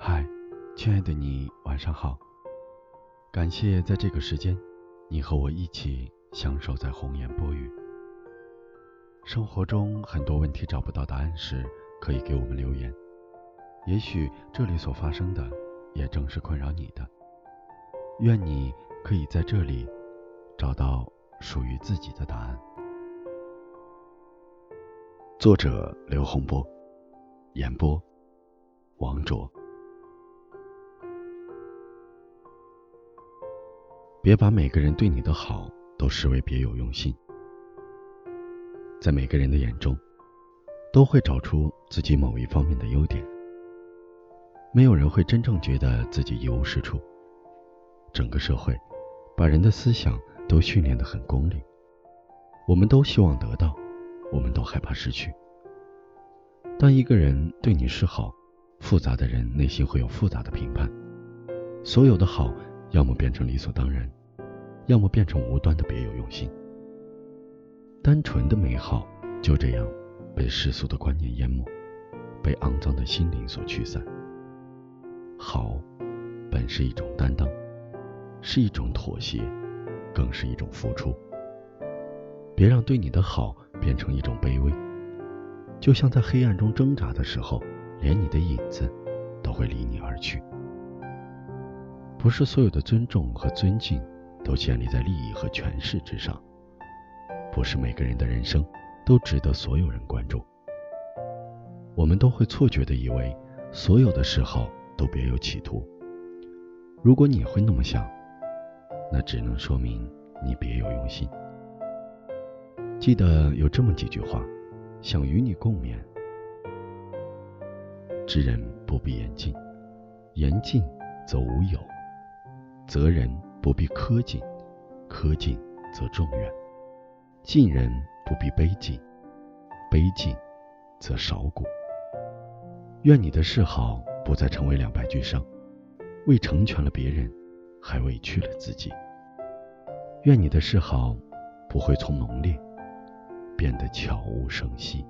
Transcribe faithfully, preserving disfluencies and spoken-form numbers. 嗨，亲爱的你，晚上好。感谢在这个时间，你和我一起相守在红颜波语。生活中很多问题找不到答案时，可以给我们留言。也许这里所发生的，也正是困扰你的。愿你可以在这里找到属于自己的答案。作者刘洪波，演播王卓。别把每个人对你的好都视为别有用心，在每个人的眼中，都会找出自己某一方面的优点。没有人会真正觉得自己一无是处。整个社会把人的思想都训练得很功利，我们都希望得到，我们都害怕失去。当一个人对你示好，复杂的人内心会有复杂的评判。所有的好，要么变成理所当然，要么变成无端的别有用心。单纯的美好就这样被世俗的观念淹没，被肮脏的心灵所驱散。好本是一种担当，是一种妥协，更是一种付出。别让对你的好变成一种卑微，就像在黑暗中挣扎的时候，连你的影子都会离你而去。不是所有的尊重和尊敬都建立在利益和权势之上，不是每个人的人生都值得所有人关注。我们都会错觉地以为所有的嗜好都别有企图。如果你会那么想，那只能说明你别有用心。记得有这么几句话，想与你共勉。知人不必言尽，言尽则无友；责人不必苛尽，苛尽则众远；近人不必卑近，卑近则少骨。愿你的嗜好不再成为两败俱伤，为成全了别人，还委屈了自己。愿你的嗜好不会从浓烈变得悄无声息。